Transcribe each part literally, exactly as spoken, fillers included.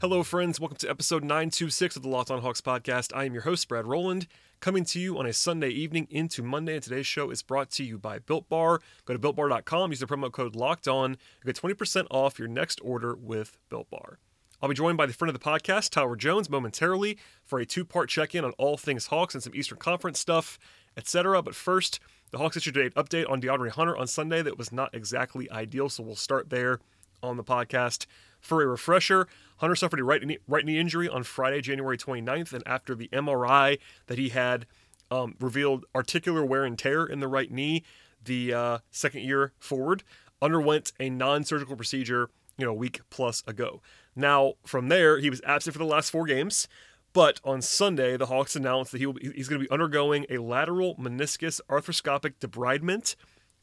Hello, friends. Welcome to episode nine twenty-six of the Locked On Hawks podcast. I am your host, Brad Rowland, coming to you on a Sunday evening into Monday. And today's show is brought to you by Built Bar. Go to built bar dot com, use the promo code LOCKEDON, you get twenty percent off your next order with Built Bar. I'll be joined by the friend of the podcast, Tyler Jones, momentarily for a two-part check-in on all things Hawks and some Eastern Conference stuff, et cetera. But first, the Hawks issued an update on DeAndre Hunter on Sunday that was not exactly ideal, so we'll start there on the podcast. For a refresher, Hunter suffered a right knee, right knee injury on Friday, January twenty-ninth, and after the M R I that he had um, revealed articular wear and tear in the right knee, the uh, second-year forward underwent a non-surgical procedure, you know, a week plus ago. Now, from there, he was absent for the last four games, but on Sunday, the Hawks announced that he will, he's going to be undergoing a lateral meniscus arthroscopic debridement.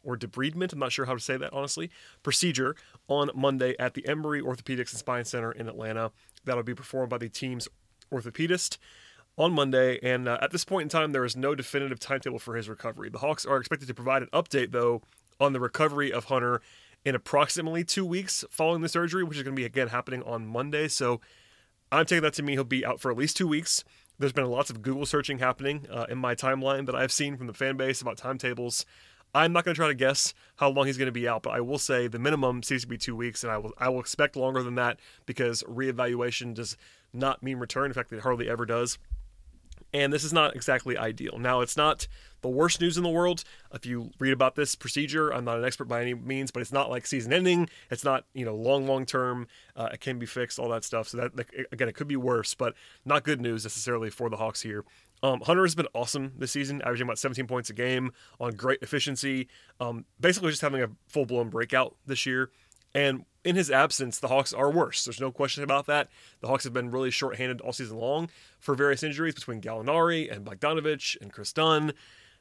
Or debridement, I'm not sure how to say that, honestly, procedure on Monday at the Emory Orthopedics and Spine Center in Atlanta. That'll be performed by the team's orthopedist on Monday, and uh, at this point in time, there is no definitive timetable for his recovery. The Hawks are expected to provide an update, though, on the recovery of Hunter in approximately two weeks following the surgery, which is going to be, again, happening on Monday. So I'm taking that to mean he'll be out for at least two weeks. There's been lots of Google searching happening uh, in my timeline that I've seen from the fan base about timetables. I'm not going to try to guess how long he's going to be out, but I will say the minimum seems to be two weeks, and I will I will expect longer than that because reevaluation does not mean return. In fact, it hardly ever does. And this is not exactly ideal. Now, it's not the worst news in the world. If you read about this procedure, I'm not an expert by any means, but it's not like season ending. It's not, you know, long, long term. Uh, it can be fixed, all that stuff. So that, again, it could be worse, but not good news necessarily for the Hawks here. Um, Hunter has been awesome this season, averaging about seventeen points a game on great efficiency, um, basically just having a full-blown breakout this year. And in his absence, the Hawks are worse. There's no question about that. The Hawks have been really shorthanded all season long for various injuries between Gallinari and Bogdanovich and Chris Dunn,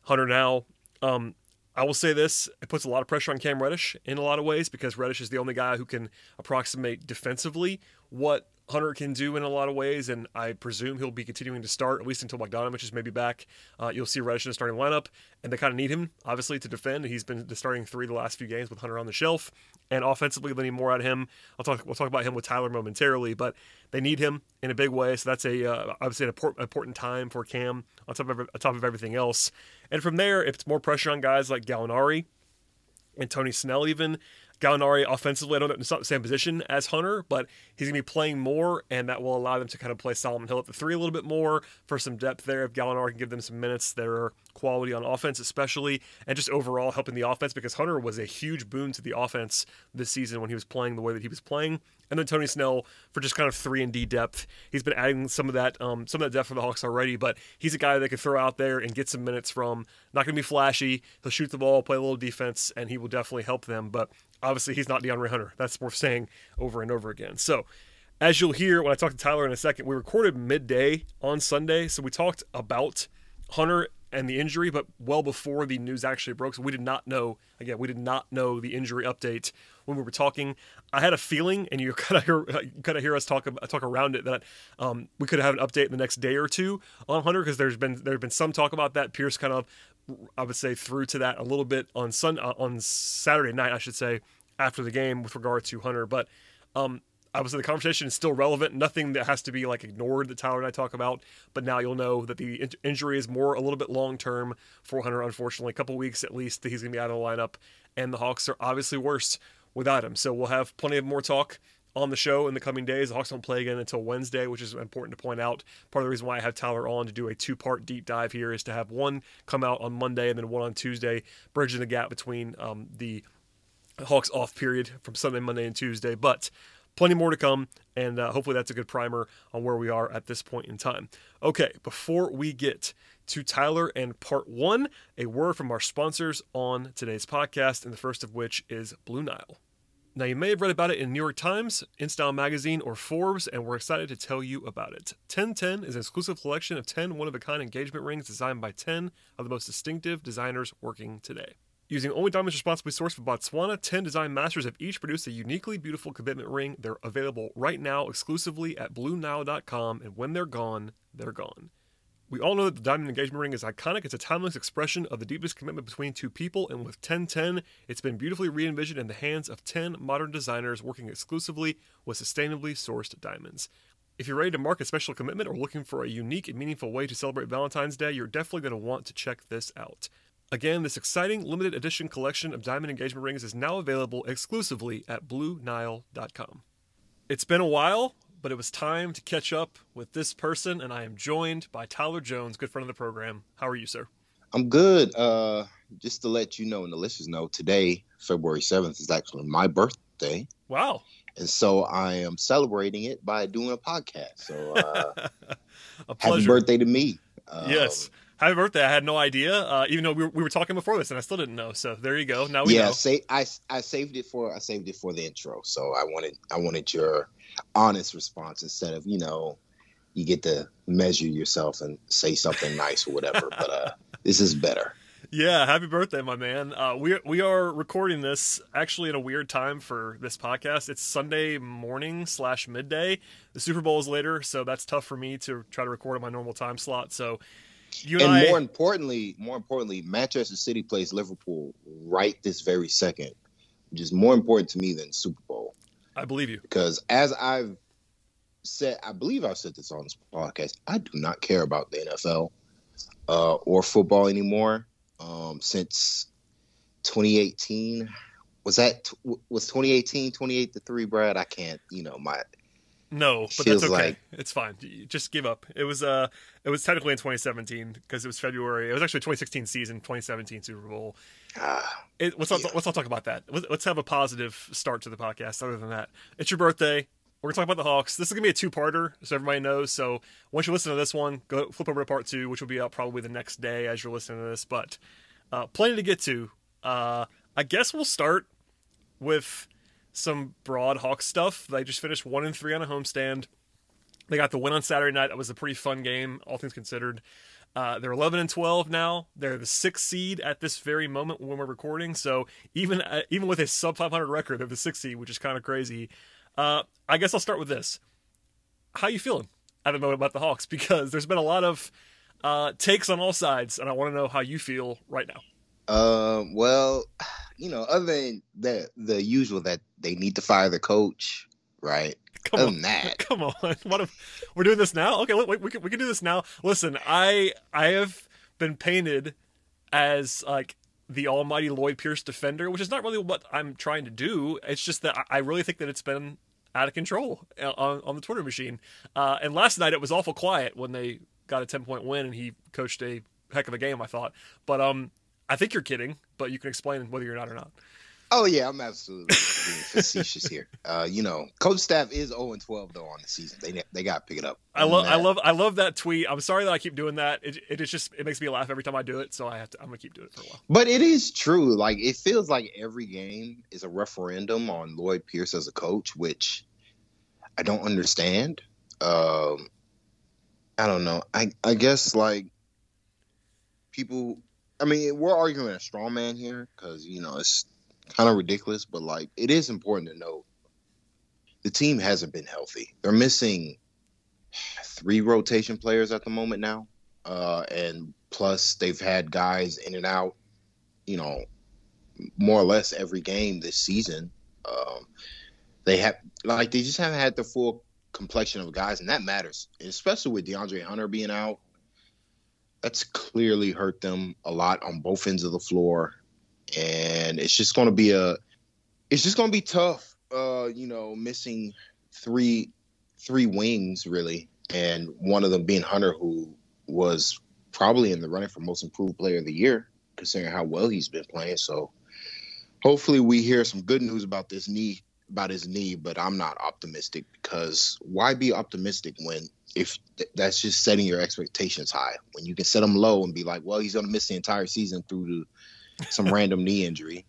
Hunter now. Um, I will say this, it puts a lot of pressure on Cam Reddish in a lot of ways because Reddish is the only guy who can approximate defensively what Hunter can do in a lot of ways, and I presume he'll be continuing to start, at least until Bogdanovich is maybe back. Uh, you'll see Reddish in the starting lineup, and they kind of need him, obviously, to defend. He's been the starting three the last few games with Hunter on the shelf, and offensively, they need more out of him. I'll talk, we'll talk about him with Tyler momentarily, but they need him in a big way, so that's a uh, obviously an important time for Cam on top of, on top of everything else. And from there, if it's more pressure on guys like Gallinari and Tony Snell even, Gallinari offensively, I don't know, it's not the same position as Hunter, but he's going to be playing more, and that will allow them to kind of play Solomon Hill at the three a little bit more for some depth there. If Gallinari can give them some minutes, their quality on offense especially, and just overall helping the offense, because Hunter was a huge boon to the offense this season when he was playing the way that he was playing. And then Tony Snell for just kind of three and D depth. He's been adding some of that um, some of that depth for the Hawks already, but he's a guy they could throw out there and get some minutes from. Not going to be flashy. He'll shoot the ball, play a little defense, and he will definitely help them. But obviously, he's not DeAndre Hunter. That's worth saying over and over again. So, as you'll hear when I talk to Tyler in a second, we recorded midday on Sunday, so we talked about Hunter and the injury, but well before the news actually broke. So we did not know, again, we did not know the injury update when we were talking. I had a feeling, and you kind of hear, you kind of hear us talk talk around it, that um, we could have an update in the next day or two on Hunter, because there's been there's been some talk about that. Pierce kind of, I would say, threw to that a little bit on Sun uh, on Saturday night, I should say, after the game with regard to Hunter. But um, I would say the conversation is still relevant. Nothing that has to be like ignored that Tyler and I talk about. But now you'll know that the in- injury is more a little bit long term for Hunter. Unfortunately, a couple weeks at least that he's going to be out of the lineup, and the Hawks are obviously worse without him. So we'll have plenty of more talk on the show in the coming days. The Hawks don't play again until Wednesday, which is important to point out. Part of the reason why I have Tyler on to do a two-part deep dive here is to have one come out on Monday and then one on Tuesday, bridging the gap between um, the Hawks off period from Sunday, Monday, and Tuesday. But plenty more to come, and uh, hopefully that's a good primer on where we are at this point in time. Okay, before we get to Tyler and part one, a word from our sponsors on today's podcast, and the first of which is Blue Nile. Now, you may have read about it in New York Times, InStyle Magazine, or Forbes, and we're excited to tell you about it. ten ten is an exclusive collection of ten one-of-a-kind engagement rings designed by ten of the most distinctive designers working today. Using only diamonds responsibly sourced from Botswana, ten design masters have each produced a uniquely beautiful commitment ring. They're available right now exclusively at Blue Nile dot com, and when they're gone, they're gone. We all know that the diamond engagement ring is iconic. It's a timeless expression of the deepest commitment between two people, and with ten ten, it's been beautifully re-envisioned in the hands of ten modern designers working exclusively with sustainably sourced diamonds. If you're ready to mark a special commitment or looking for a unique and meaningful way to celebrate Valentine's Day, you're definitely going to want to check this out. Again, this exciting limited edition collection of diamond engagement rings is now available exclusively at Blue Nile dot com. It's been a while, but it was time to catch up with this person, and I am joined by Tyler Jones, good friend of the program. How are you, sir? I'm good. Uh, just to let you know and the listeners know, today, February seventh, is actually my birthday. Wow. And so I am celebrating it by doing a podcast. So uh, a pleasure. Happy birthday to me. Um, yes. Happy birthday. I had no idea, uh, even though we were, we were talking before this, and I still didn't know. So there you go. Now we yeah, know. Yeah, say, I, I saved it for I saved it for the intro. So I wanted I wanted your honest response instead of, you know, you get to measure yourself and say something nice or whatever. But uh, this is better. Yeah, happy birthday, my man. Uh, we we are recording this actually at a weird time for this podcast. It's Sunday morning slash midday. The Super Bowl is later, so that's tough for me to try to record at my normal time slot. So. You and, and I, more importantly, more importantly, Manchester City plays Liverpool right this very second, which is more important to me than Super Bowl. I believe you. Because as I've said, I believe I've said this on this podcast, I do not care about the N F L uh, or football anymore um, since twenty eighteen. Was that was twenty eighteen, twenty-eight to three, Brad? I can't, you know, my... No, but that's okay. Like, it's fine. Just give up. It was uh, it was technically in twenty seventeen because it was February. It was actually twenty sixteen season, twenty seventeen Super Bowl. Uh, it, let's, yeah. not, let's not talk about that. Let's have a positive start to the podcast other than that. It's your birthday. We're going to talk about the Hawks. This is going to be a two-parter, so everybody knows. So once you listen to this one, go flip over to part two, which will be out probably the next day as you're listening to this. But uh, plenty to get to. Uh, I guess we'll start with... some broad Hawks stuff. They just finished one and three on a homestand. They got the win on Saturday night. That was a pretty fun game, all things considered. Uh, they're eleven and twelve now. They're the sixth seed at this very moment when we're recording. So even uh, even with a sub five hundred record, they're the sixth seed, which is kind of crazy. Uh, I guess I'll start with this. How you feeling at the moment about the Hawks? Because there's been a lot of uh, takes on all sides, and I want to know how you feel right now. Um. Uh, well, you know, other than the the usual that they need to fire the coach, right? Come other on, than that. Come on. What if we're doing this now? Okay, wait, wait, we can we can do this now. Listen, I I have been painted as like the almighty Lloyd Pierce defender, which is not really what I'm trying to do. It's just that I really think that it's been out of control on on the Twitter machine. Uh, and last night it was awful quiet when they got a ten point win, and he coached a heck of a game, I thought. But um. I think you're kidding, but you can explain whether you're not or not. Oh, yeah, I'm absolutely being facetious here. Uh, you know, coach staff is zero and twelve, though, on the season. They they got to pick it up. I love I love, I love that tweet. I'm sorry that I keep doing that. It it is just it makes me laugh every time I do it, so I have to, I'm going to keep doing it for a while. But it is true. Like, it feels like every game is a referendum on Lloyd Pierce as a coach, which I don't understand. Um, I don't know. I, I guess, like, people... I mean, we're arguing a straw man here because, you know, it's kind of ridiculous. But, like, it is important to note the team hasn't been healthy. They're missing three rotation players at the moment now. Uh, and plus they've had guys in and out, you know, more or less every game this season. Um, they have like they just haven't had the full complexion of guys. And that matters, especially with DeAndre Hunter being out. That's clearly hurt them a lot on both ends of the floor. And it's just going to be a, it's just going to be tough, uh, you know, missing three, three wings really. And one of them being Hunter, who was probably in the running for most improved player of the year, considering how well he's been playing. So hopefully we hear some good news about this knee, about his knee, but I'm not optimistic because why be optimistic when, if that's just setting your expectations high when you can set them low and be like, well, he's going to miss the entire season through to some random knee injury.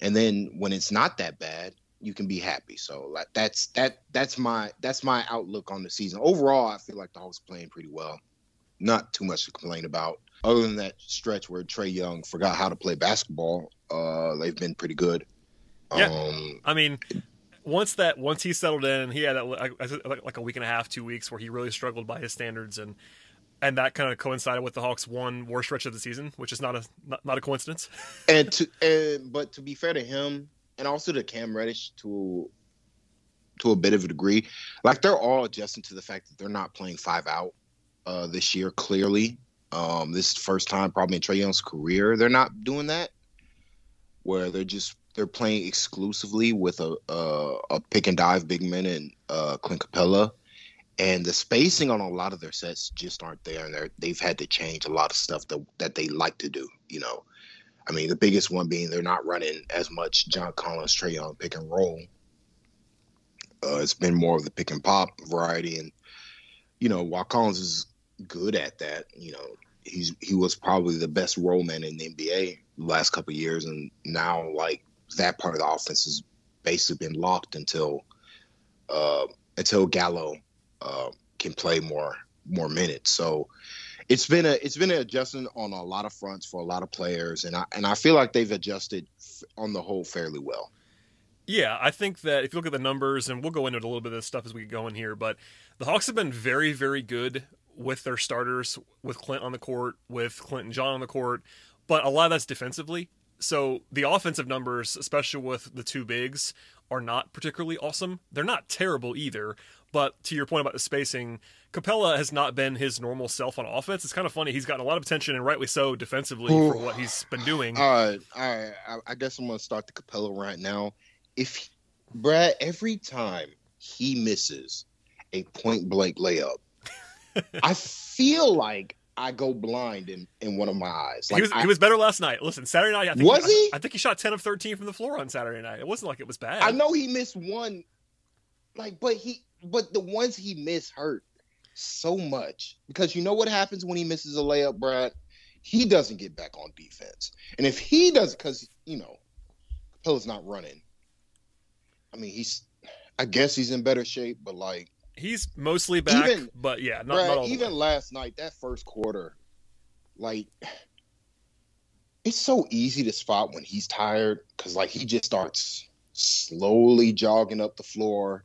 And then when it's not that bad, you can be happy. So like that's, that, that's my, that's my outlook on the season. Overall, I feel like the Hawks playing pretty well. Not too much to complain about. other than that stretch where Trae Young forgot how to play basketball, uh, they've been pretty good. Yeah, um, I mean, once that once he settled in, he had that, like, like a week and a half, two weeks where he really struggled by his standards, and and that kind of coincided with the Hawks' one worst stretch of the season, which is not a not, not a coincidence. and to and but to be fair to him, and also to Cam Reddish to to a bit of a degree, like they're all adjusting to the fact that they're not playing five out uh, this year. Clearly, um, this is the first time probably in Trae Young's career they're not doing that, where they're just. They're playing exclusively with a uh, a pick and dive big men and uh, Clint Capella, and the spacing on a lot of their sets just aren't there, and they've had to change a lot of stuff that that they like to do. You know, I mean, the biggest one being they're not running as much John Collins, Trae Young pick and roll. Uh, it's been more of the pick and pop variety, and you know, while Collins is good at that, you know, he's he was probably the best role man in the N B A the last couple of years, and now like. That part of the offense has basically been locked until uh, until Gallo uh, can play more more minutes. So it's been a it's been an adjustment on a lot of fronts for a lot of players, and I and I feel like they've adjusted on the whole fairly well. Yeah, I think that if you look at the numbers, and we'll go into it a little bit of this stuff as we go in here, but the Hawks have been very, very good with their starters, with Clint on the court, with Clint and John on the court, but a lot of that's defensively. So the offensive numbers, especially with the two bigs, are not particularly awesome. They're not terrible either, but to your point about the spacing, Capella has not been his normal self on offense. It's kind of funny. He's gotten a lot of attention, and rightly so, defensively Ooh. for what he's been doing. Uh, I, I guess I'm going to start the Capella right now. If he, Brad, every time he misses a point-blank layup, I feel like I go blind in, in one of my eyes. Like he, was, I, he was better last night. Listen, Saturday night, I think was he? he? I, I think he shot ten of thirteen from the floor on Saturday night. It wasn't like it was bad. I know he missed one, like, but he, but the ones he missed hurt so much because you know what happens when he misses a layup, Brad? He doesn't get back on defense, and if he does, because you know, Capella's not running. I mean, he's, I guess he's in better shape, but like. He's mostly back, even, but yeah, not, Brad, not all even way. Last night, that first quarter, like, it's so easy to spot when he's tired because, like, he just starts slowly jogging up the floor,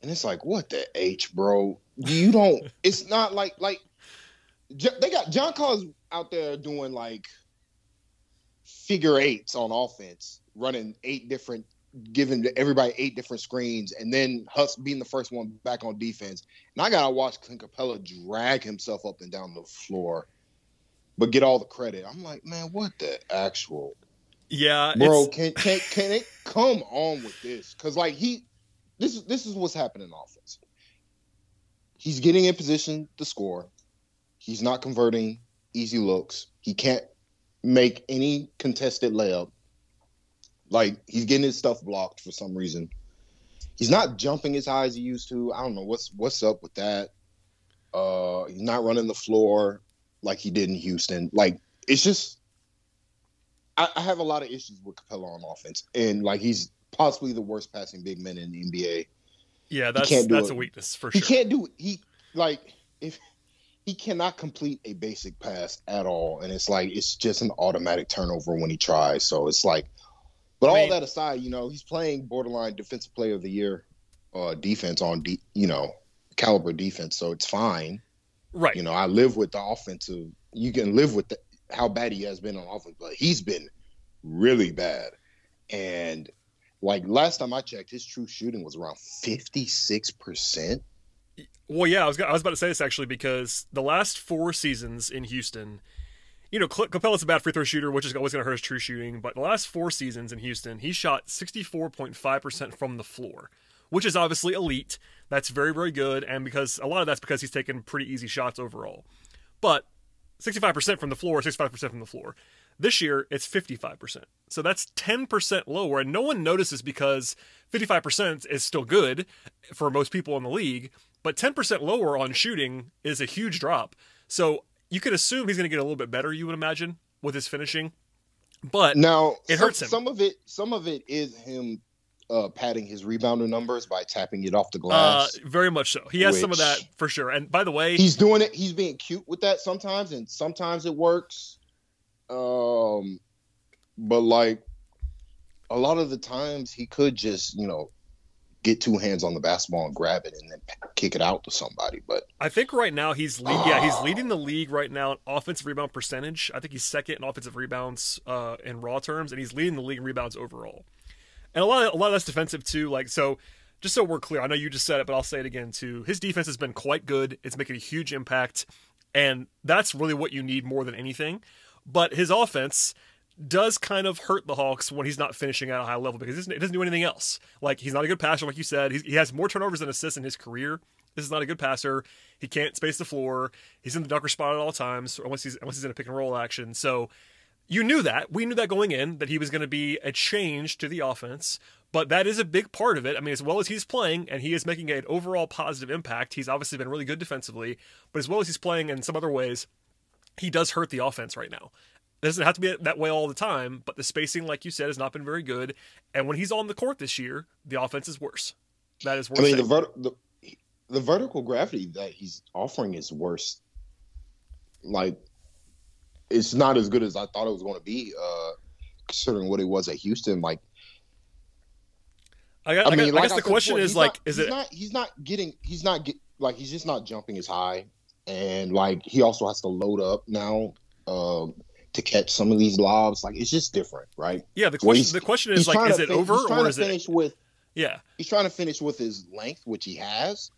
and it's like, what the H, bro? You don't – it's not like – like they got John Collins out there doing, like, figure eights on offense, running eight different – giving everybody eight different screens, and then Huss being the first one back on defense. And I got to watch Clint Capella drag himself up and down the floor, but get all the credit. I'm like, man, what the actual? Yeah. Bro, it's... can can can it come on with this? Because, like, he – this is this is what's happening in offense. He's getting in position to score. He's not converting easy looks. He can't make any contested layup. Like, he's getting his stuff blocked for some reason. He's not jumping as high as he used to. I don't know what's what's up with that. Uh, he's not running the floor like he did in Houston. Like, it's just I, I have a lot of issues with Capella on offense. And, like, he's possibly the worst passing big man in the N B A. Yeah, that's that's a, a weakness for sure. He can't do – he like, if he cannot complete a basic pass at all. And it's like it's just an automatic turnover when he tries. So it's like – But all I mean, that aside, you know, he's playing borderline defensive player of the year uh, defense on, de- you know, caliber defense. So it's fine. Right. You know, I live with the offensive. You can live with the, how bad he has been on offense, but he's been really bad. And, like, last time I checked, his true shooting was around fifty-six percent. Well, yeah, I was, I was about to say this, actually, because the last four seasons in Houston – you know, Capella's a bad free throw shooter, which is always going to hurt his true shooting. But the last four seasons in Houston, he shot sixty-four point five percent from the floor, which is obviously elite. That's very, very good. And because a lot of that's because he's taken pretty easy shots overall. But sixty-five percent from the floor, sixty-five percent from the floor. This year, it's fifty-five percent. So that's ten percent lower. And no one notices because fifty-five percent is still good for most people in the league. But ten percent lower on shooting is a huge drop. So you could assume he's going to get a little bit better, you would imagine, with his finishing. But now, it hurts some, him. Some of it, some of it is him uh, padding his rebounder numbers by tapping it off the glass. Uh, very much so. He has which, some of that for sure. And by the way, he's doing it. He's being cute with that sometimes, and sometimes it works. Um, but like a lot of the times, he could just, you know, get two hands on the basketball and grab it and then kick it out to somebody. But I think right now he's lead, yeah, he's leading the league right now in offensive rebound percentage. I think he's second in offensive rebounds uh, in raw terms, and he's leading the league in rebounds overall. And a lot of, a lot of that's defensive too. Like, so just so we're clear, I know you just said it, but I'll say it again too. His defense has been quite good. It's making a huge impact, and that's really what you need more than anything. But his offense does kind of hurt the Hawks when he's not finishing at a high level, because it doesn't, it doesn't do anything else. Like, he's not a good passer, like you said. He's, he has more turnovers than assists in his career. This is not a good passer. He can't space the floor. He's in the dunker spot at all times, or unless he's, unless he's in a pick-and-roll action. So you knew that. We knew that going in, that he was going to be a change to the offense. But that is a big part of it. I mean, as well as he's playing, and he is making an overall positive impact, he's obviously been really good defensively. But as well as he's playing in some other ways, he does hurt the offense right now. It doesn't have to be that way all the time, but the spacing, like you said, has not been very good. And when he's on the court this year, the offense is worse. That is worse. I mean, the, vert- the the vertical gravity that he's offering is worse. Like, it's not as good as I thought it was going to be, uh, considering what it was at Houston. Like, I, got, I mean, I, got, like I guess I the question before, is like, not, is he's it? Not, he's not getting. He's not get, like he's just not jumping as high, and like he also has to load up now. Um, to catch some of these lobs. Like, it's just different, right? Yeah, the question the question is, like, is it fin- over or is it? With, yeah. He's trying to finish with his length, which he has.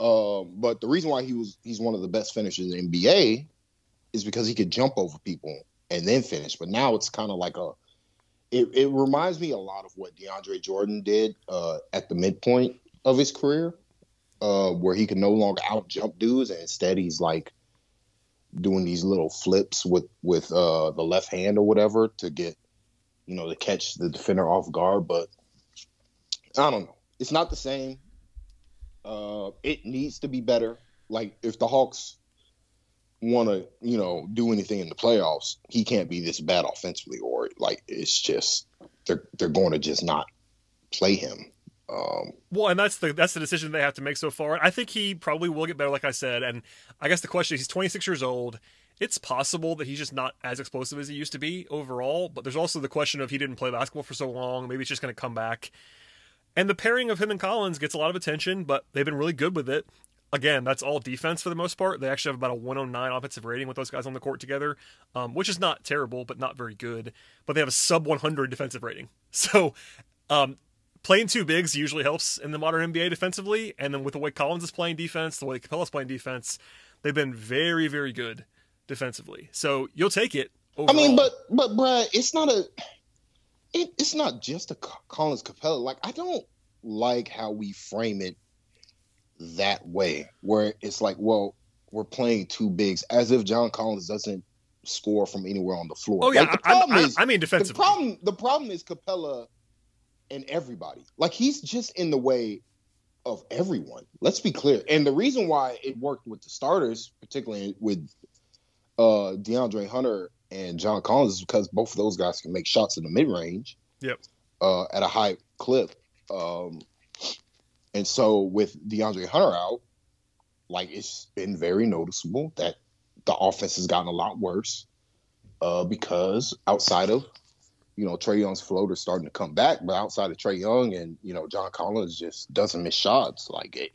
Um, but the reason why he was he's one of the best finishers in the N B A is because he could jump over people and then finish. But now it's kind of like a it, – it reminds me a lot of what DeAndre Jordan did uh, at the midpoint of his career, uh, where he could no longer out-jump dudes, and instead he's like – doing these little flips with with uh, the left hand or whatever to get, you know, to catch the defender off guard. But I don't know. It's not the same. Uh, it needs to be better. Like, if the Hawks want to, you know, do anything in the playoffs, he can't be this bad offensively, or like it's just they're they're going to just not play him. Um, well, and that's the that's the decision they have to make so far. I think he probably will get better, like I said. And I guess the question is, he's twenty-six years old. It's possible that he's just not as explosive as he used to be overall. But there's also the question of he didn't play basketball for so long. Maybe it's just going to come back. And the pairing of him and Collins gets a lot of attention, but they've been really good with it. Again, that's all defense for the most part. They actually have about a one oh nine offensive rating with those guys on the court together, um, which is not terrible, but not very good. But they have a sub one hundred defensive rating. So, um... playing two bigs usually helps in the modern N B A defensively, and then with the way Collins is playing defense, the way Capella's playing defense, they've been very, very good defensively. So you'll take it overall. I mean, but but Brad, it's not a, it, it's not just a Collins Capella. Like, I don't like how we frame it that way, where it's like, well, we're playing two bigs, as if John Collins doesn't score from anywhere on the floor. Oh yeah, like, the problem I, I, is, I mean defensively. The problem, the problem is Capella. And everybody. Like, he's just in the way of everyone. Let's be clear. And the reason why it worked with the starters, particularly with uh, DeAndre Hunter and John Collins, is because both of those guys can make shots in the mid-range. Yep. Uh, at a high clip. Um, and so with DeAndre Hunter out, like, it's been very noticeable that the offense has gotten a lot worse uh, because outside of you know, Trae Young's floater starting to come back, but outside of Trae Young and, you know, John Collins just doesn't miss shots. Like, it,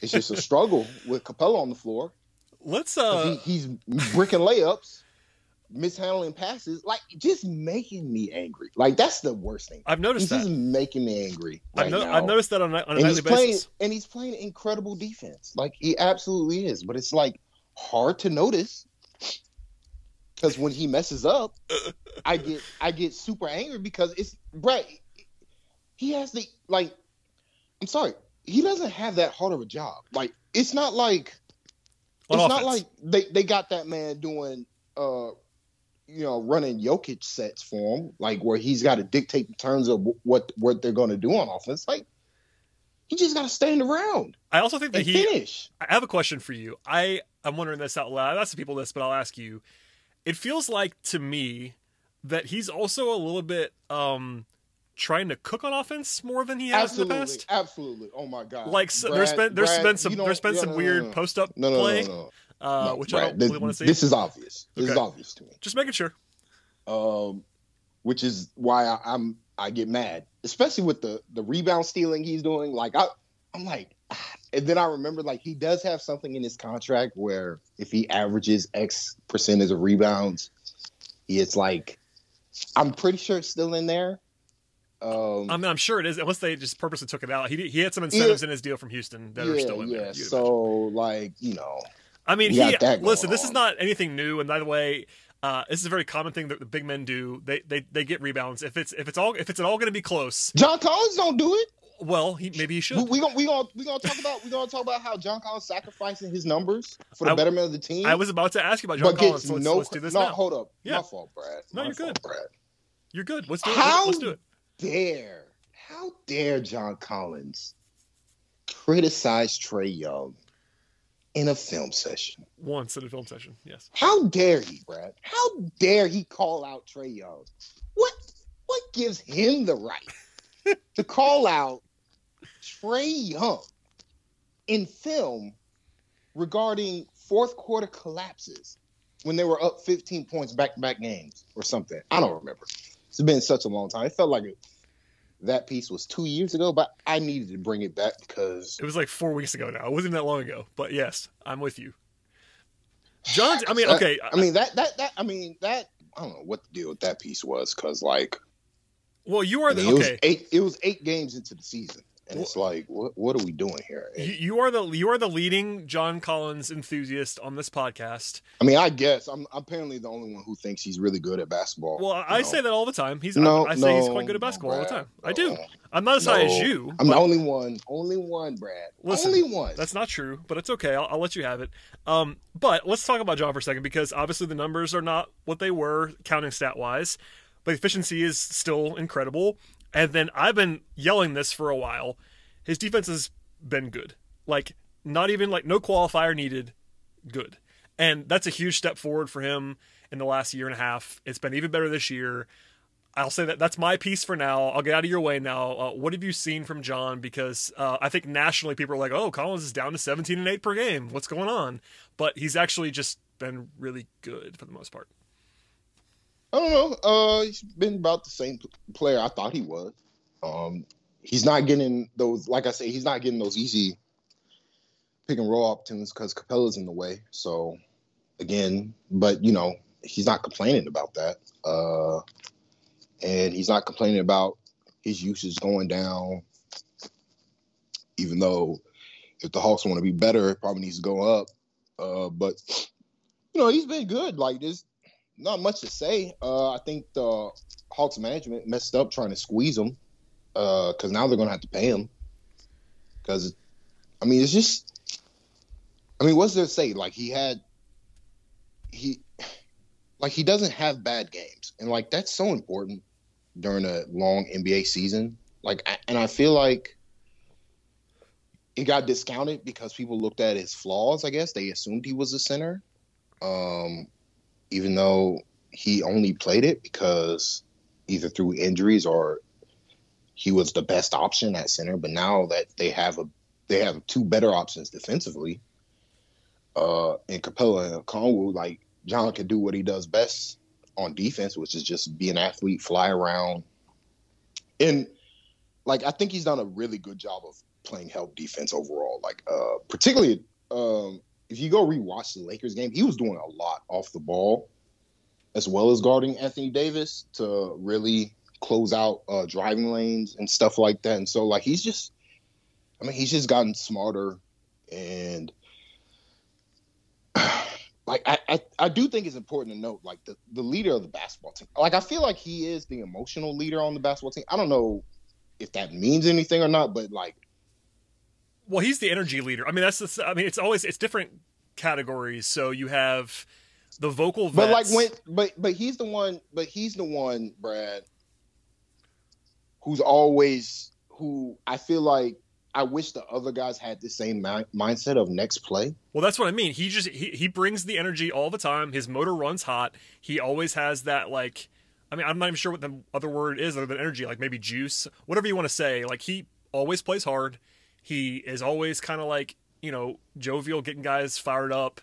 it's just a struggle with Capella on the floor. Let's, uh, he, he's bricking layups, mishandling passes, like just making me angry. Like, that's the worst thing. I've noticed he's that. He's just making me angry. Right I've, no- now. I've noticed that on, on a nightly basis. And he's playing incredible defense. Like, he absolutely is, but it's like hard to notice. Because when he messes up, I get I get super angry because it's Brad. He has the like. I'm sorry, he doesn't have that hard of a job. Like, it's not like On it's offense. not like they, they got that man doing uh you know running Jokic sets for him, like where he's got to dictate in terms of what what they're going to do on offense. Like, he just got to stand around. I also think that he finish. I have a question for you. I I'm wondering this out loud. I asked the people this, but I'll ask you. It feels like, to me, that he's also a little bit um, trying to cook on offense more than he has absolutely, in the past. Absolutely, oh my God! Like so Brad, there's been there's Brad, been some there's been no, some no, weird no, no. post up no, no, play, no, no, no, no. Uh, no, which Brad, I don't this, really want to see. This is obvious. This okay. is obvious to me. Just making sure. Um, which is why I, I'm I get mad, especially with the the rebound stealing he's doing. Like I I'm like, and then I remember like he does have something in his contract where if he averages X percentage of rebounds, it's like I'm pretty sure it's still in there. Um, I mean, I'm sure it is, unless they just purposely took it out. He he had some incentives yeah, in his deal from Houston that yeah, are still in yeah. there. So, imagine. like, you know. I mean, he, listen, on. this is not anything new. And by the way, uh, this is a very common thing that the big men do. They they they get rebounds. If it's if it's all if it's at all going to be close, John Collins don't do it. Well, he, maybe he should. We gonna we gonna we gonna talk about we gonna talk about how John Collins sacrificing his numbers for the I, betterment of the team. I was about to ask you about John Collins. So let's, no, let's do this no, now. Hold up. Yeah. My fault, Brad. No, My you're fault, good. Brad. You're good. Let's do it. How let's do it. Dare, how dare John Collins criticize Trae Young in a film session? Once in a film session, yes. How dare he, Brad? How dare he call out Trae Young? What what gives him the right to call out Trae Young in film regarding fourth quarter collapses when they were up fifteen points back-to-back games or something? I don't remember. It's been such a long time. It felt like it, that piece was two years ago, but I needed to bring it back because it was like four weeks ago now. It wasn't that long ago, but yes, I'm with you, John. I mean, okay. I, I mean that that that. I mean that. I don't know what the deal with that piece was because, like, well, you are the I mean, okay. It was, eight, it was eight games into the season, and well, it's like, what what are we doing here? And, you, you are the you are the leading John Collins enthusiast on this podcast. I mean, I guess I'm apparently the only one who thinks he's really good at basketball. Well, I, I say that all the time. He's no, I, I say no, he's quite good at basketball Brad, all the time. No, I do. I'm not as no, high as you. I'm the only one. Only one, Brad. Listen, only one. That's not true, but it's okay. I'll, I'll let you have it. Um, but let's talk about John for a second because obviously the numbers are not what they were counting stat-wise, but efficiency is still incredible. And then I've been yelling this for a while. His defense has been good. Like, not even, like, no qualifier needed. Good. And that's a huge step forward for him in the last year and a half. It's been even better this year. I'll say that that's my piece for now. I'll get out of your way now. Uh, what have you seen from John? Because uh, I think nationally people are like, oh, Collins is down to seventeen and eight per game. What's going on? But he's actually just been really good for the most part. I don't know. Uh, he's been about the same player I thought he was. Um, he's not getting those, like I say, he's not getting those easy pick and roll opportunities because Capella's in the way. So, again, but, you know, he's not complaining about that. Uh, and he's not complaining about his usage going down, even though if the Hawks want to be better, it probably needs to go up. Uh, but, you know, he's been good. Like, this. Not much to say. Uh, I think the Hawks management messed up trying to squeeze him because uh, now they're going to have to pay him. Because, I mean, it's just, I mean, what's there to say? Like, he had, he, like, he doesn't have bad games. And, like, that's so important during a long N B A season. Like, and I feel like it got discounted because people looked at his flaws, I guess. They assumed he was a center. Um, even though he only played it because either through injuries or he was the best option at center. But now that they have a they have two better options defensively uh, in Capella and Okonwu, like John can do what he does best on defense, which is just be an athlete, fly around. And, like, I think he's done a really good job of playing help defense overall, like uh, particularly um, – if you go rewatch the Lakers game, he was doing a lot off the ball as well as guarding Anthony Davis to really close out uh, driving lanes and stuff like that. And so, like, he's just – I mean, he's just gotten smarter. And, like, I, I, I do think it's important to note, like, the, the leader of the basketball team. Like, I feel like he is the emotional leader on the basketball team. I don't know if that means anything or not, but, like, well, he's the energy leader. I mean, that's the, I mean, it's always, it's different categories. So you have the vocal vets. But like when, but, but he's the one, but he's the one, Brad, who's always, who I feel like I wish the other guys had the same mi- mindset of next play. Well, that's what I mean. He just, he, he brings the energy all the time. His motor runs hot. He always has that, like, I mean, I'm not even sure what the other word is other than energy, like maybe juice, whatever you want to say. Like, he always plays hard. He is always kind of like, you know, jovial, getting guys fired up,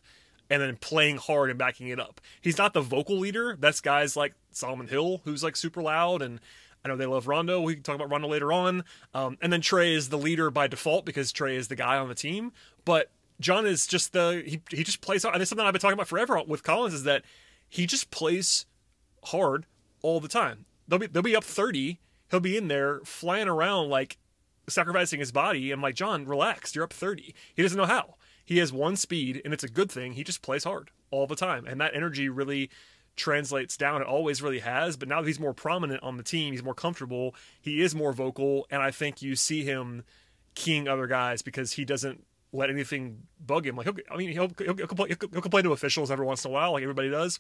and then playing hard and backing it up. He's not the vocal leader. That's guys like Solomon Hill, who's like super loud, and I know they love Rondo. We can talk about Rondo later on. Um, and then Trae is the leader by default because Trae is the guy on the team. But John is just the, he, he just plays hard. And it's something I've been talking about forever with Collins, is that he just plays hard all the time. They'll be, they'll be up thirty. He'll be in there flying around, like sacrificing his body. I'm like, John, relax. You're up thirty. He doesn't know how. He has one speed, and it's a good thing. He just plays hard all the time. And that energy really translates down. It always really has. But now that he's more prominent on the team, he's more comfortable, he is more vocal. And I think you see him keying other guys because he doesn't let anything bug him. Like, he'll, I mean, he'll, he'll, he'll, complain, he'll, he'll complain to officials every once in a while, like everybody does.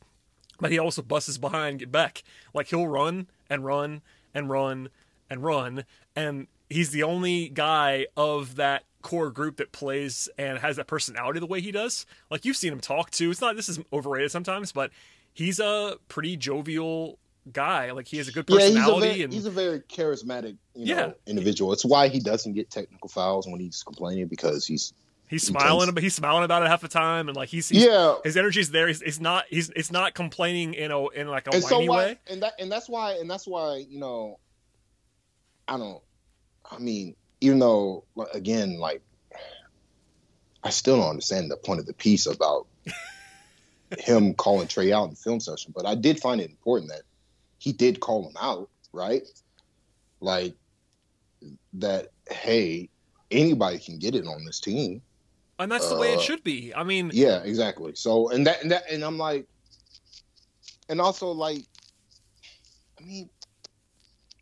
But he also busts his behind and get back. Like, he'll run and run and run and run. And he's the only guy of that core group that plays and has that personality the way he does. Like, you've seen him talk too. It's not, this is overrated sometimes, but he's a pretty jovial guy. Like, he has a good personality. Yeah, he's, a very, and, he's a very charismatic, you know, yeah. individual. It's why he doesn't get technical fouls when he's complaining, because he's he's he smiling, tends... but he's smiling about it half the time, and like he's, he's yeah, his energy's there. He's, he's not he's it's not complaining in a in like a and whiny so why, way. And that and that's why and that's why you know, I don't. I mean. Even though, again, like, I still don't understand the point of the piece about him calling Trae out in the film session, but I did find it important that he did call him out, right? Like, that, hey, anybody can get it on this team. And that's uh, the way it should be. I mean... Yeah, exactly. So, and that, and that, and I'm like... And also, like, I mean...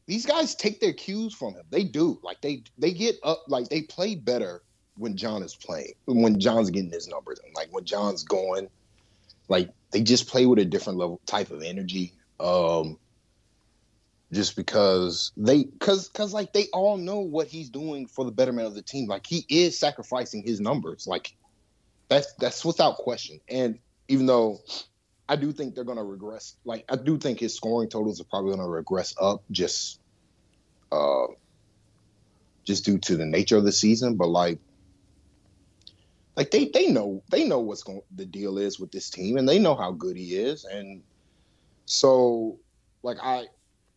These guys take their cues from him. They do. Like, they they get up, like, they play better when John is playing, when John's getting his numbers in. Like, when John's going, like, they just play with a different level type of energy. Um, just because they, because, because like, they all know what he's doing for the betterment of the team. Like, he is sacrificing his numbers. Like, that's, that's without question. And even though... I do think they're going to regress. Like, I do think his scoring totals are probably going to regress up just uh, just due to the nature of the season. But, like, like they, they know they know what's going the deal is with this team, and they know how good he is. And so, like, I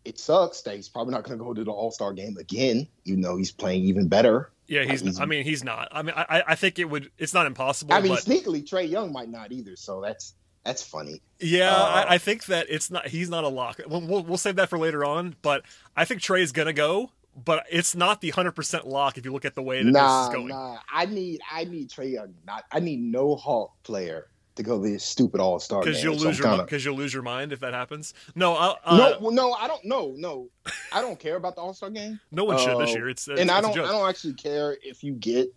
it sucks that he's probably not going to go to the All-Star game again, even though he's playing even better. Yeah, he's. Not, I mean, he's not. I mean, I, I think it would – it's not impossible. I mean, but... sneakily, Trae Young might not either, so that's – That's funny. Yeah, uh, I, I think that it's not. He's not a lock. We'll, we'll, we'll save that for later on. But I think Trae is gonna go. But it's not the hundred percent lock if you look at the way that nah, this is going. Nah, I need I need Trae Young. Not I need no Hawk player to go to this stupid All Star game. Because you'll lose your because you'll lose your mind if that happens. No, I, uh, no, well, no. I don't. No, no. I don't care about the All Star game. No one uh, should this year. It's, it's and it's I don't. A joke. I don't actually care if you get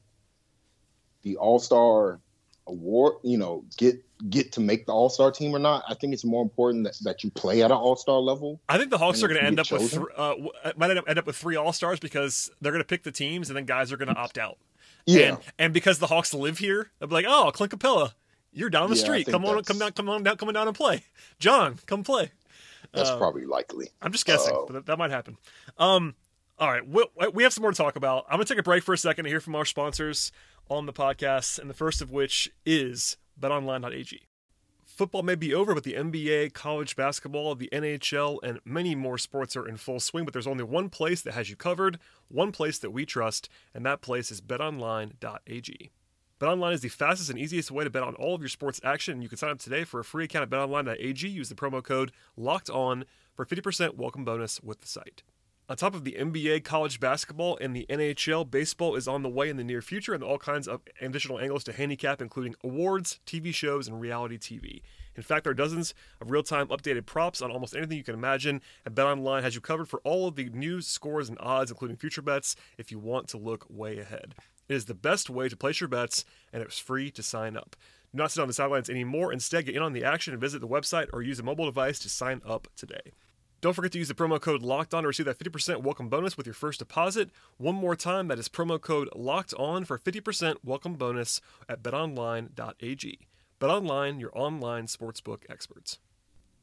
the All Star award. You know, get. get to make the All-Star team or not. I think it's more important that, that you play at an All-Star level. I think the Hawks are going to end up chosen. with uh, might end up with three All-Stars because they're going to pick the teams and then guys are going to opt out. Yeah, and, and because the Hawks live here, they'll be like, "Oh, Clint Capella, you're down the yeah, street. Come on, come down, come on down, come down and play. John, come play." That's uh, probably likely. I'm just guessing, uh, but that might happen. Um, all right, we, we have some more to talk about. I'm going to take a break for a second to hear from our sponsors on the podcast, and the first of which is bet online dot a g. Football may be over, but the N B A, college basketball, the N H L, and many more sports are in full swing, but there's only one place that has you covered, one place that we trust, and that place is bet online dot a g. BetOnline is the fastest and easiest way to bet on all of your sports action. You can sign up today for a free account at bet online dot a g. Use the promo code LOCKEDON for fifty percent welcome bonus with the site. On top of the N B A, college basketball, and the N H L, baseball is on the way in the near future, and all kinds of additional angles to handicap, including awards, T V shows, and reality T V. In fact, there are dozens of real-time updated props on almost anything you can imagine, and BetOnline has you covered for all of the news, scores, and odds, including future bets, if you want to look way ahead. It is the best way to place your bets, and it's free to sign up. Do not sit on the sidelines anymore. Instead, get in on the action and visit the website or use a mobile device to sign up today. Don't forget to use the promo code LOCKEDON to receive that fifty percent welcome bonus with your first deposit. One more time, that is promo code LOCKEDON for fifty percent welcome bonus at bet online dot a g. BetOnline, your online sportsbook experts.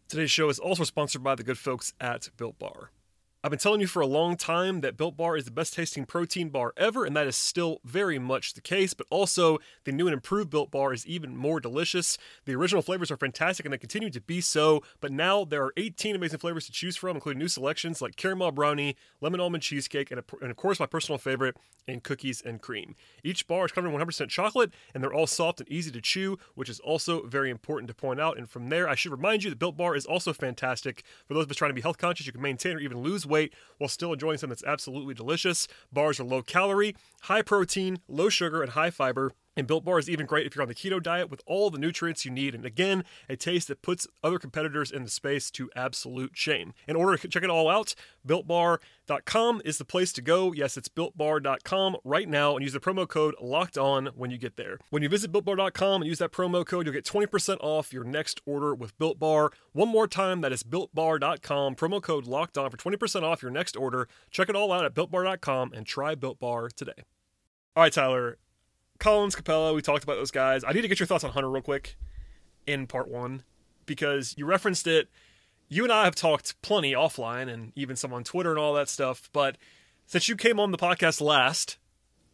Today's show is also sponsored by the good folks at Built Bar. I've been telling you for a long time that Built Bar is the best tasting protein bar ever, and that is still very much the case, but also the new and improved Built Bar is even more delicious. The original flavors are fantastic, and they continue to be so, but now there are eighteen amazing flavors to choose from, including new selections like caramel brownie, lemon almond cheesecake, and, and of course my personal favorite, and cookies and cream. Each bar is covered in one hundred percent chocolate, and they're all soft and easy to chew, which is also very important to point out. And from there, I should remind you that Built Bar is also fantastic. For those of us trying to be health conscious, you can maintain or even lose weight while still enjoying something that's absolutely delicious. Bars are low calorie, high protein, low sugar, and high fiber. And Built Bar is even great if you're on the keto diet with all the nutrients you need. And again, a taste that puts other competitors in the space to absolute shame. In order to check it all out, built bar dot com is the place to go. Yes, it's built bar dot com right now, and use the promo code LOCKEDON when you get there. When you visit built bar dot com and use that promo code, you'll get twenty percent off your next order with Built Bar. One more time, that is built bar dot com, promo code LOCKEDON for twenty percent off your next order. Check it all out at built bar dot com and try Built Bar today. All right, Tyler. Collins, Capella, we talked about those guys. I need to get your thoughts on Hunter real quick in part one, because you referenced it. You and I have talked plenty offline and even some on Twitter and all that stuff, but since you came on the podcast last,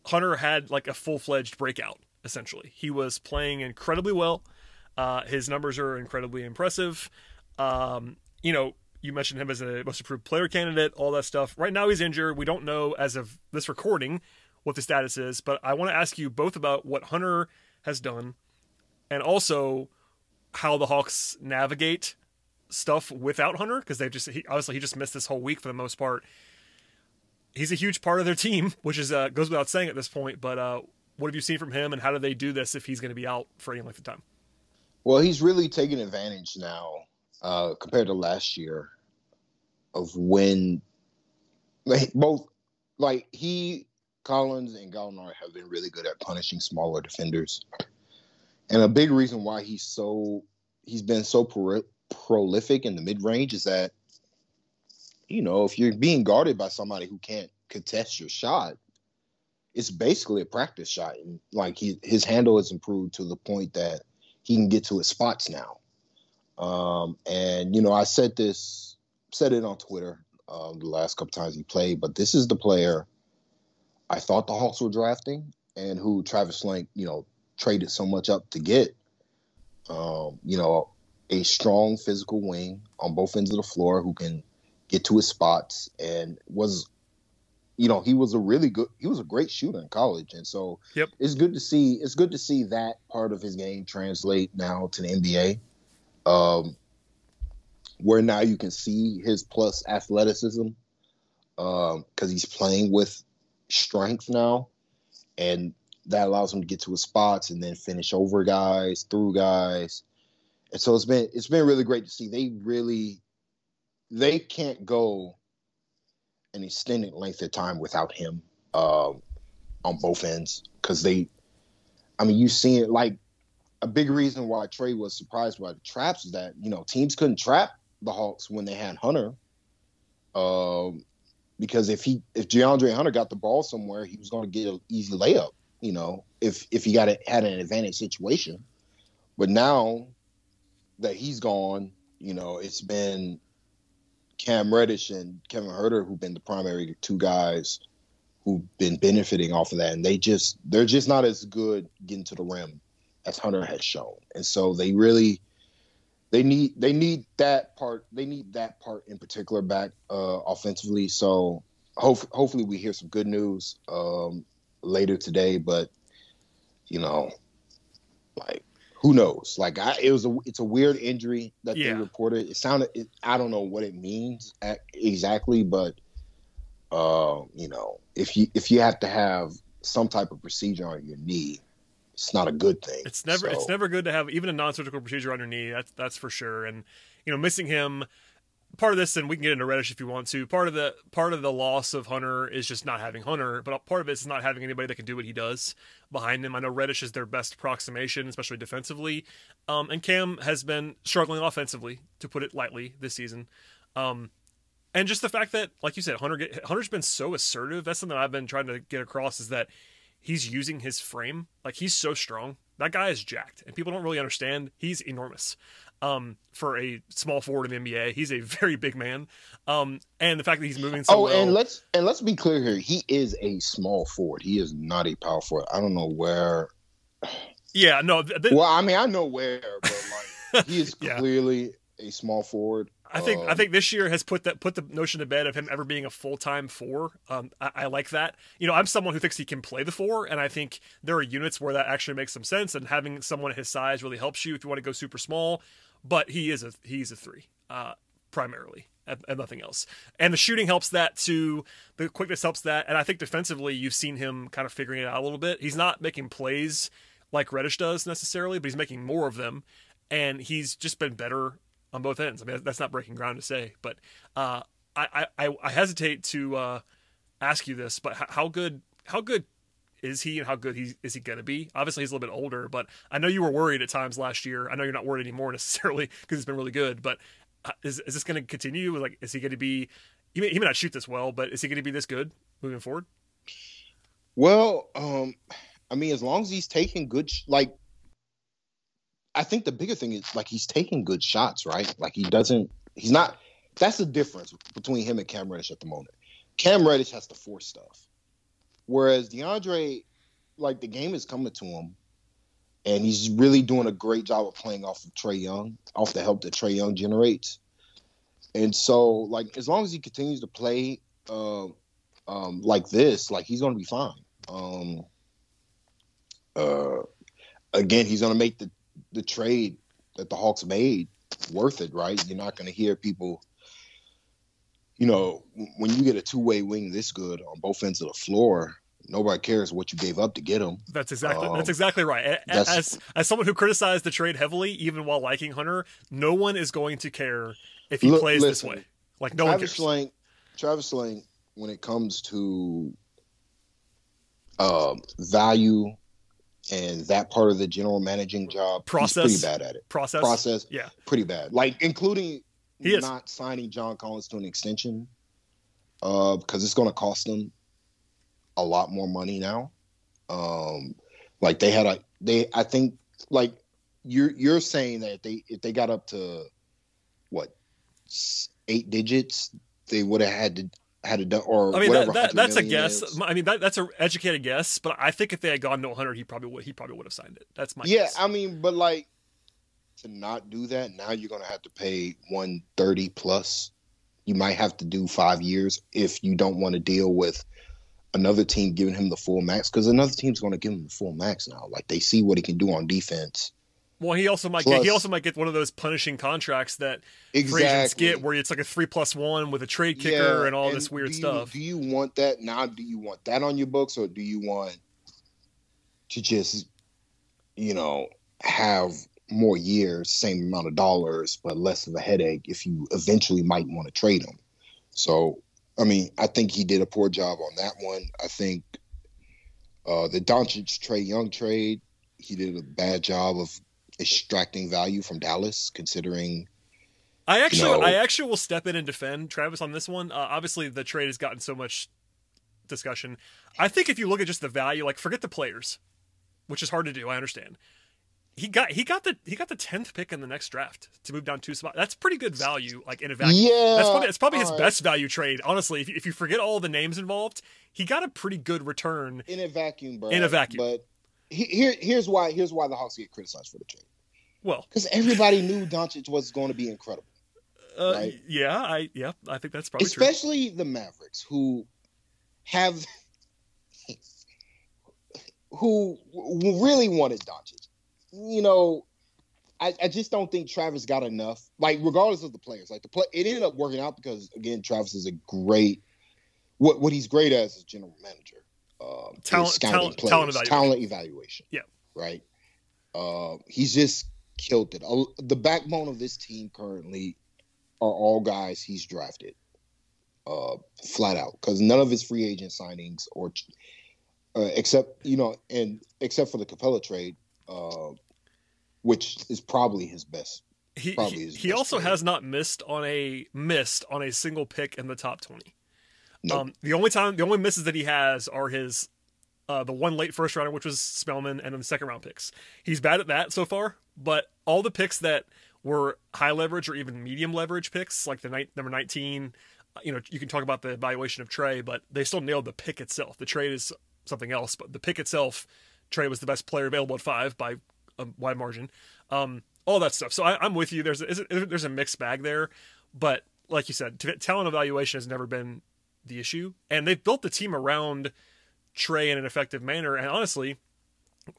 Hunter had like a full-fledged breakout, essentially. He was playing incredibly well. Uh, his numbers are incredibly impressive. Um, you know, you mentioned him as a most improved player candidate, all that stuff. Right now he's injured. We don't know as of this recording what the status is, but I want to ask you both about what Hunter has done and also how the Hawks navigate stuff without Hunter, because they just he, obviously he just missed this whole week for the most part. He's a huge part of their team, which is uh, goes without saying at this point, but uh, what have you seen from him, and how do they do this if he's going to be out for any length of time? Well, he's really taking advantage now uh, compared to last year of when like, both like he Collins and Gallinari have been really good at punishing smaller defenders. And a big reason why he's so he's been so pro- prolific in the mid-range is that, you know, if you're being guarded by somebody who can't contest your shot, it's basically a practice shot. And like he, his handle has improved to the point that he can get to his spots now. Um, and, you know, I said this, said it on Twitter um, the last couple times he played, but this is the player I thought the Hawks were drafting and who Travis Schlenk, you know, traded so much up to get. Um, you know, a strong physical wing on both ends of the floor who can get to his spots, and was, you know, he was a really good, he was a great shooter in college. And so yep. it's good to see, it's good to see that part of his game translate now to the N B A, um, where now you can see his plus athleticism um, because he's playing with strength now, and that allows him to get to his spots and then finish over guys, through guys. And so it's been it's been really great to see. They really they can't go an extended length of time without him uh, on both ends, because they I mean you see it. Like a big reason why Trae was surprised by the traps is that, you know, teams couldn't trap the Hawks when they had Hunter. Um uh, Because if he, if DeAndre Hunter got the ball somewhere, he was going to get an easy layup, you know, if if he got a, had an advantage situation. But now that he's gone, you know, it's been Cam Reddish and Kevin Herter who've been the primary two guys who've been benefiting off of that, and they just they're just not as good getting to the rim as Hunter has shown, and so they really. They need they need that part they need that part in particular back uh, offensively. So hof- hopefully we hear some good news um, later today. But you know, like who knows? Like I, it was a it's a weird injury that yeah. they reported. It sounded it, I don't know what it means at, exactly, but uh, you know, if you if you have to have some type of procedure on your knee, it's not a good thing. It's never, so. it's never good to have even a non-surgical procedure on your knee. That's that's for sure. And you know, missing him, part of this, and we can get into Reddish if you want to. Part of the part of the loss of Hunter is just not having Hunter, but part of it is not having anybody that can do what he does behind him. I know Reddish is their best approximation, especially defensively. Um, and Cam has been struggling offensively, to put it lightly, this season. Um, and just the fact that, like you said, Hunter get, Hunter's been so assertive. That's something I've been trying to get across, is that he's using his frame. Like, he's so strong That guy is jacked, and people don't really understand. He's enormous. Um, for a small forward in the N B A, he's a very big man. Um, and the fact that he's moving so oh, well. Oh, and let's and let's be clear here. He is a small forward. He is not a power forward. I don't know where. Yeah, no. Th- th- well, I mean, I know where, but like he is yeah. clearly a small forward. I think um, I think this year has put that put the notion to bed of him ever being a full-time four. Um, I, I like that. You know, I'm someone who thinks he can play the four, and I think there are units where that actually makes some sense, and having someone his size really helps you if you want to go super small. But he is a he's a three uh, primarily, and nothing else. And the shooting helps that too. The quickness helps that, and I think defensively you've seen him kind of figuring it out a little bit. He's not making plays like Reddish does necessarily, but he's making more of them, and he's just been better on both ends. I mean, that's not breaking ground to say, but uh, I, I I hesitate to uh, ask you this, but how good how good is he, and how good he, is he going to be? Obviously, he's a little bit older, but I know you were worried at times last year. I know you're not worried anymore necessarily because he's been really good, but is is this going to continue? Like, is he going to be? He may, he may not shoot this well, but is he going to be this good moving forward? Well, um, I mean, as long as he's taking good sh- like. I think the bigger thing is, like, he's taking good shots, right? Like, he doesn't – he's not – that's the difference between him and Cam Reddish at the moment. Cam Reddish has to force stuff, whereas DeAndre, like, the game is coming to him, and he's really doing a great job of playing off of Trae Young, off the help that Trae Young generates. And so, like, as long as he continues to play uh, um, like this, like, he's going to be fine. Um, uh, again, he's going to make the – the trade that the Hawks made worth it, right? You're not going to hear people, you know, when you get a two-way wing this good on both ends of the floor, nobody cares what you gave up to get him. That's exactly um, that's exactly right. As, as as someone who criticized the trade heavily, even while liking Hunter, no one is going to care if he look, plays listen, this way. Like no Travis one cares. Schlenk, Travis Schlenk, when it comes to um, value. And that part of the general managing job, process, he's pretty bad at it. Process, process, yeah, pretty bad. Like including not signing John Collins to an extension, uh, because it's going to cost them a lot more money now. Um, like they had a, they, I think, like you're you're saying that they if they got up to what eight digits, they would have had to. Had a, or I mean whatever, that, that, that's a guess. Is. I mean that, that's an educated guess, but I think if they had gone to one hundred, he probably would. He probably would have signed it. That's my yeah. Guess. I mean, but like to not do that now, you're gonna have to pay one thirty plus. You might have to do five years if you don't want to deal with another team giving him the full max, because another team's going to give him the full max now. Like they see what he can do on defense. Well, he also might plus, get, he also might get one of those punishing contracts that exactly. free agents get, where it's like a three plus one with a trade kicker yeah, and all and this weird do you, stuff. Do you want that now? Do you want that on your books, or do you want to just, you know, have more years, same amount of dollars, but less of a headache if you eventually might want to trade him? So, I mean, I think he did a poor job on that one. I think uh, the Doncic Trae Young trade, he did a bad job of extracting value from Dallas, considering I actually you know, I actually will step in and defend Travis on this one. Uh, obviously the trade has gotten so much discussion. I think if you look at just the value, like forget the players, which is hard to do, I understand. He got he got the he got the tenth pick in the next draft to move down two spots. That's pretty good value, like in a vacuum. Yeah, that's probably, that's probably his right. best value trade, honestly. If you, if you forget all the names involved, he got a pretty good return in a vacuum, bro. In a vacuum. But Here, here's why. Here's why the Hawks get criticized for the trade. Well, because everybody knew Doncic was going to be incredible. Uh, right? Yeah, I yeah, I think that's probably especially true. The Mavericks, who have who really wanted Doncic. You know, I, I just don't think Travis got enough. Like, regardless of the players, like the play, it ended up working out because again, Travis is a great. What what he's great as is general manager. Uh, talent, talent, players, talent, evaluation. talent evaluation. Yeah. Right. Uh, he's just killed it. Uh, the backbone of this team currently are all guys he's drafted uh, flat out, because none of his free agent signings or uh, except, you know, and except for the Capella trade, uh, which is probably his best. He, probably he, his he best also player. has not missed on a missed on a single pick in the top twenty. Nope. Um, the only time, the only misses that he has are his Uh, the one late first rounder, which was Spellman, and then the second round picks. He's bad at that so far, but all the picks that were high leverage or even medium leverage picks, like the ni- number nineteen, you know, you can talk about the evaluation of Trae, but they still nailed the pick itself. The trade is something else, but the pick itself, Trae was the best player available at five by a wide margin. Um, all that stuff. So I, I'm with you. There's a, there's a mixed bag there, but like you said, t- talent evaluation has never been the issue, and they've built the team around Trae in an effective manner. And honestly,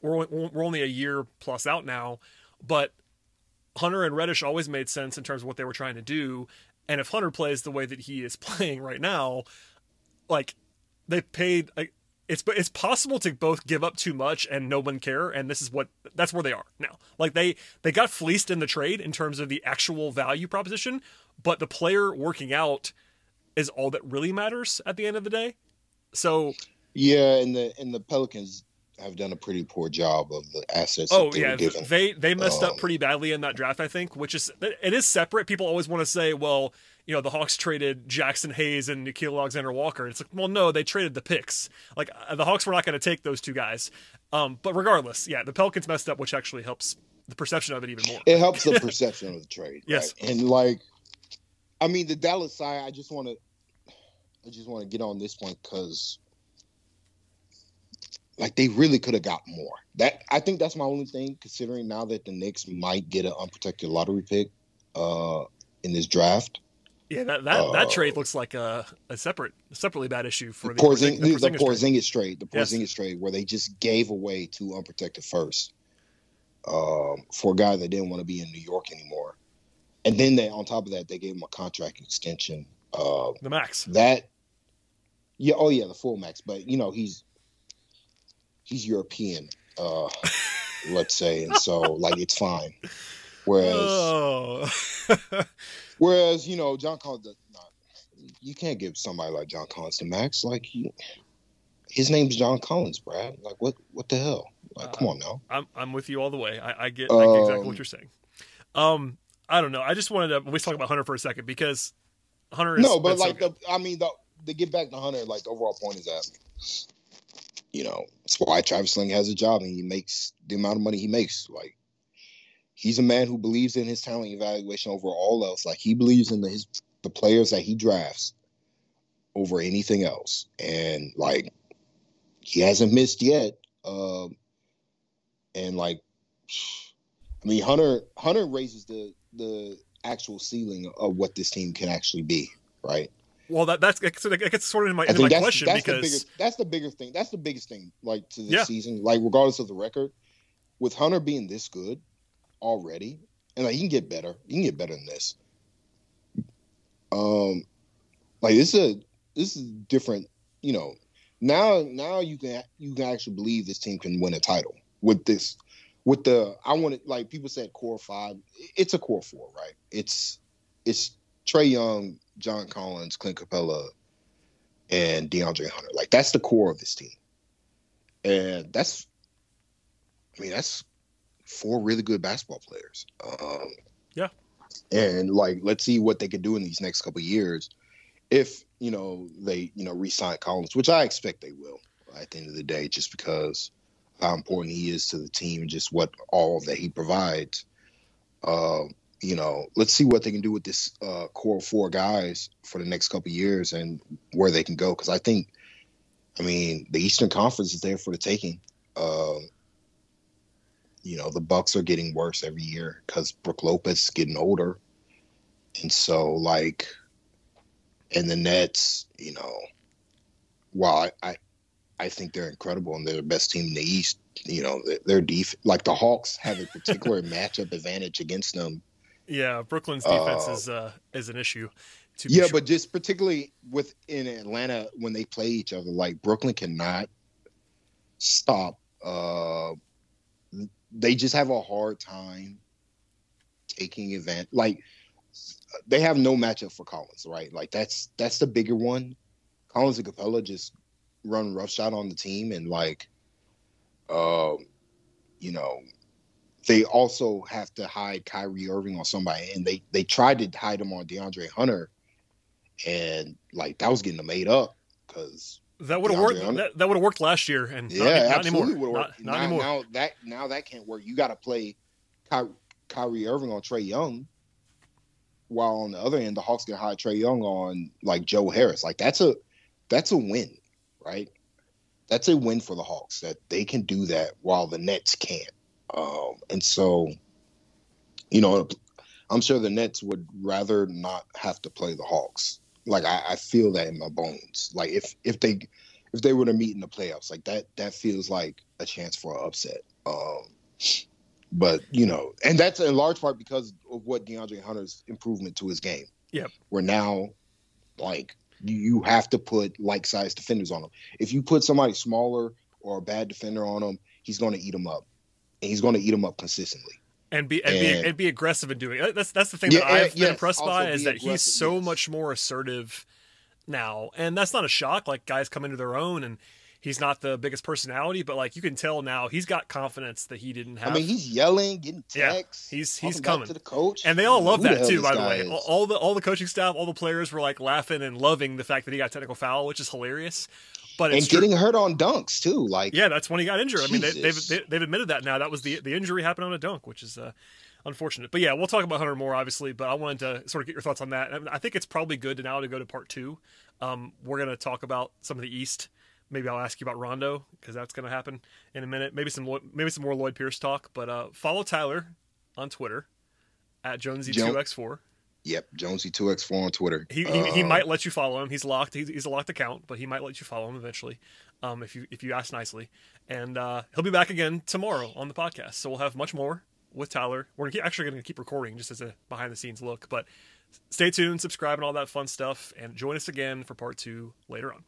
we're we're only a year plus out now, but Hunter and Reddish always made sense in terms of what they were trying to do. And if Hunter plays the way that he is playing right now, like they paid, like, it's it's possible to both give up too much and no one care. And this is what that's where they are now. Like they they got fleeced in the trade in terms of the actual value proposition, but the player working out is all that really matters at the end of the day. So. Yeah, and the and the Pelicans have done a pretty poor job of the assets. Oh that they yeah, were given. they they messed um, up pretty badly in that draft, I think. Which is it is separate. People always want to say, well, you know, the Hawks traded Jackson Hayes and Nikhil Alexander-Walker. It's like, well, no, they traded the picks. Like the Hawks were not going to take those two guys. Um, but regardless, yeah, the Pelicans messed up, which actually helps the perception of it even more. It helps the perception of the trade. Yes, right? And like, I mean, the Dallas side. I just want to, I just want to get on this one because. Like, they really could have got more. That I think that's my only thing, considering now that the Knicks might get an unprotected lottery pick uh, in this draft. Yeah, that that, uh, that trade looks like a, a separate, separately bad issue for the Porzingis, the Porzingis, the Porzingis trade. trade. The Porzingis yes. trade, where they just gave away two unprotected firsts um, for a guy that didn't want to be in New York anymore. And then they, on top of that, they gave him a contract extension. Uh, the max. That, yeah, oh yeah, the full max. But, you know, he's, He's European, uh, let's say, and so like it's fine. Whereas, oh. whereas you know, John Collins, does not, you can't give somebody like John Collins to max. Like he, his name's John Collins, Brad. Like what? What the hell? Like uh, come on now. I'm I'm with you all the way. I, I get I get exactly um, what you're saying. Um, I don't know. I just wanted to we talk about Hunter for a second because Hunter. Is, no, but like so the, I mean, the, the get back to Hunter. Like the overall point is that. You know, that's why Travis Schlenk has a job and he makes the amount of money he makes. Like, he's a man who believes in his talent evaluation over all else. Like, he believes in the, his, the players that he drafts over anything else. And, like, he hasn't missed yet. Uh, and, like, I mean, Hunter Hunter raises the, the actual ceiling of what this team can actually be, right? Well, that that's it gets sort of in my, in my that's, question that's because the biggest, that's the bigger thing. That's the biggest thing, like to this yeah. season, like regardless of the record, with Hunter being this good already, and like he can get better, he can get better than this. Um, like this is a this is different, you know. Now, now you can you can actually believe this team can win a title with this, with the I want it like people said core five. It's a core four, right? It's it's Trae Young, John Collins, Clint Capella, and DeAndre Hunter. Like, that's the core of this team. And that's, I mean, that's four really good basketball players. Um, yeah. And, like, let's see what they can do in these next couple of years if, you know, they, you know, re-sign Collins, which I expect they will at the end of the day, just because how important he is to the team and just what all that he provides. Um, uh, You know, let's see what they can do with this uh, core four guys for the next couple of years and where they can go. Because I think, I mean, the Eastern Conference is there for the taking. Uh, you know, the Bucks are getting worse every year because Brooke Lopez is getting older. And so, like, and the Nets, you know, while I, I, I think they're incredible and they're the best team in the East, you know, their def- like the Hawks have a particular matchup advantage against them. Yeah, Brooklyn's defense uh, is uh, is an issue. To yeah, sure. But just particularly within Atlanta when they play each other, like Brooklyn cannot stop. Uh, they just have a hard time taking advantage. Like they have no matchup for Collins, right? Like that's that's the bigger one. Collins and Capella just run roughshod on the team, and like, uh, you know. They also have to hide Kyrie Irving on somebody, and they, they tried to hide him on DeAndre Hunter, and like that was getting them made up because That would have worked. That, that would have worked last year, and yeah, not, not anymore. Not, not now, anymore. Now that now that can't work. You got to play Ky- Kyrie Irving on Trae Young, while on the other end, the Hawks can hide Trae Young on like Joe Harris. Like that's a that's a win, right? That's a win for the Hawks that they can do that while the Nets can't. Um, and so, you know, I'm sure the Nets would rather not have to play the Hawks. Like I, I feel that in my bones. Like if, if they if they were to meet in the playoffs, like that that feels like a chance for an upset. Um, but you know, and that's in large part because of what DeAndre Hunter's improvement to his game. Yep. Where now, like you, you have to put like-sized defenders on him. If you put somebody smaller or a bad defender on him, he's going to eat them up, and he's going to eat them up consistently. And be and, and be and be aggressive in doing it. That's that's the thing yeah, that I've been yes, impressed by is that he's so yes. much more assertive now, and that's not a shock. Like guys come into their own, and he's not the biggest personality, but like you can tell now, he's got confidence that he didn't have. I mean, he's yelling, getting texts. Yeah, he's he's coming to the coach, and they all love Who that too. By the way, is. all the all the coaching staff, all the players were like laughing and loving the fact that he got a technical foul, which is hilarious. But and getting true. hurt on dunks too, like yeah, that's when he got injured. Jesus. I mean, they, they've they, they've admitted that now. That was the the injury happened on a dunk, which is uh, unfortunate. But yeah, we'll talk about Hunter more, obviously. But I wanted to sort of get your thoughts on that. And I think it's probably good to now to go to part two. Um, we're gonna talk about some of the East. Maybe I'll ask you about Rondo because that's gonna happen in a minute. Maybe some maybe some more Lloyd Pierce talk. But uh, follow Tyler on Twitter at Jonesy two X four. Yep, Jonesy two X four on Twitter. He, he he might let you follow him. He's locked. He's, he's a locked account, but he might let you follow him eventually, um, if you if you ask nicely. And uh, he'll be back again tomorrow on the podcast, so we'll have much more with Tyler. We're actually going to keep recording just as a behind the scenes look, but stay tuned, subscribe, and all that fun stuff, and join us again for part two later on.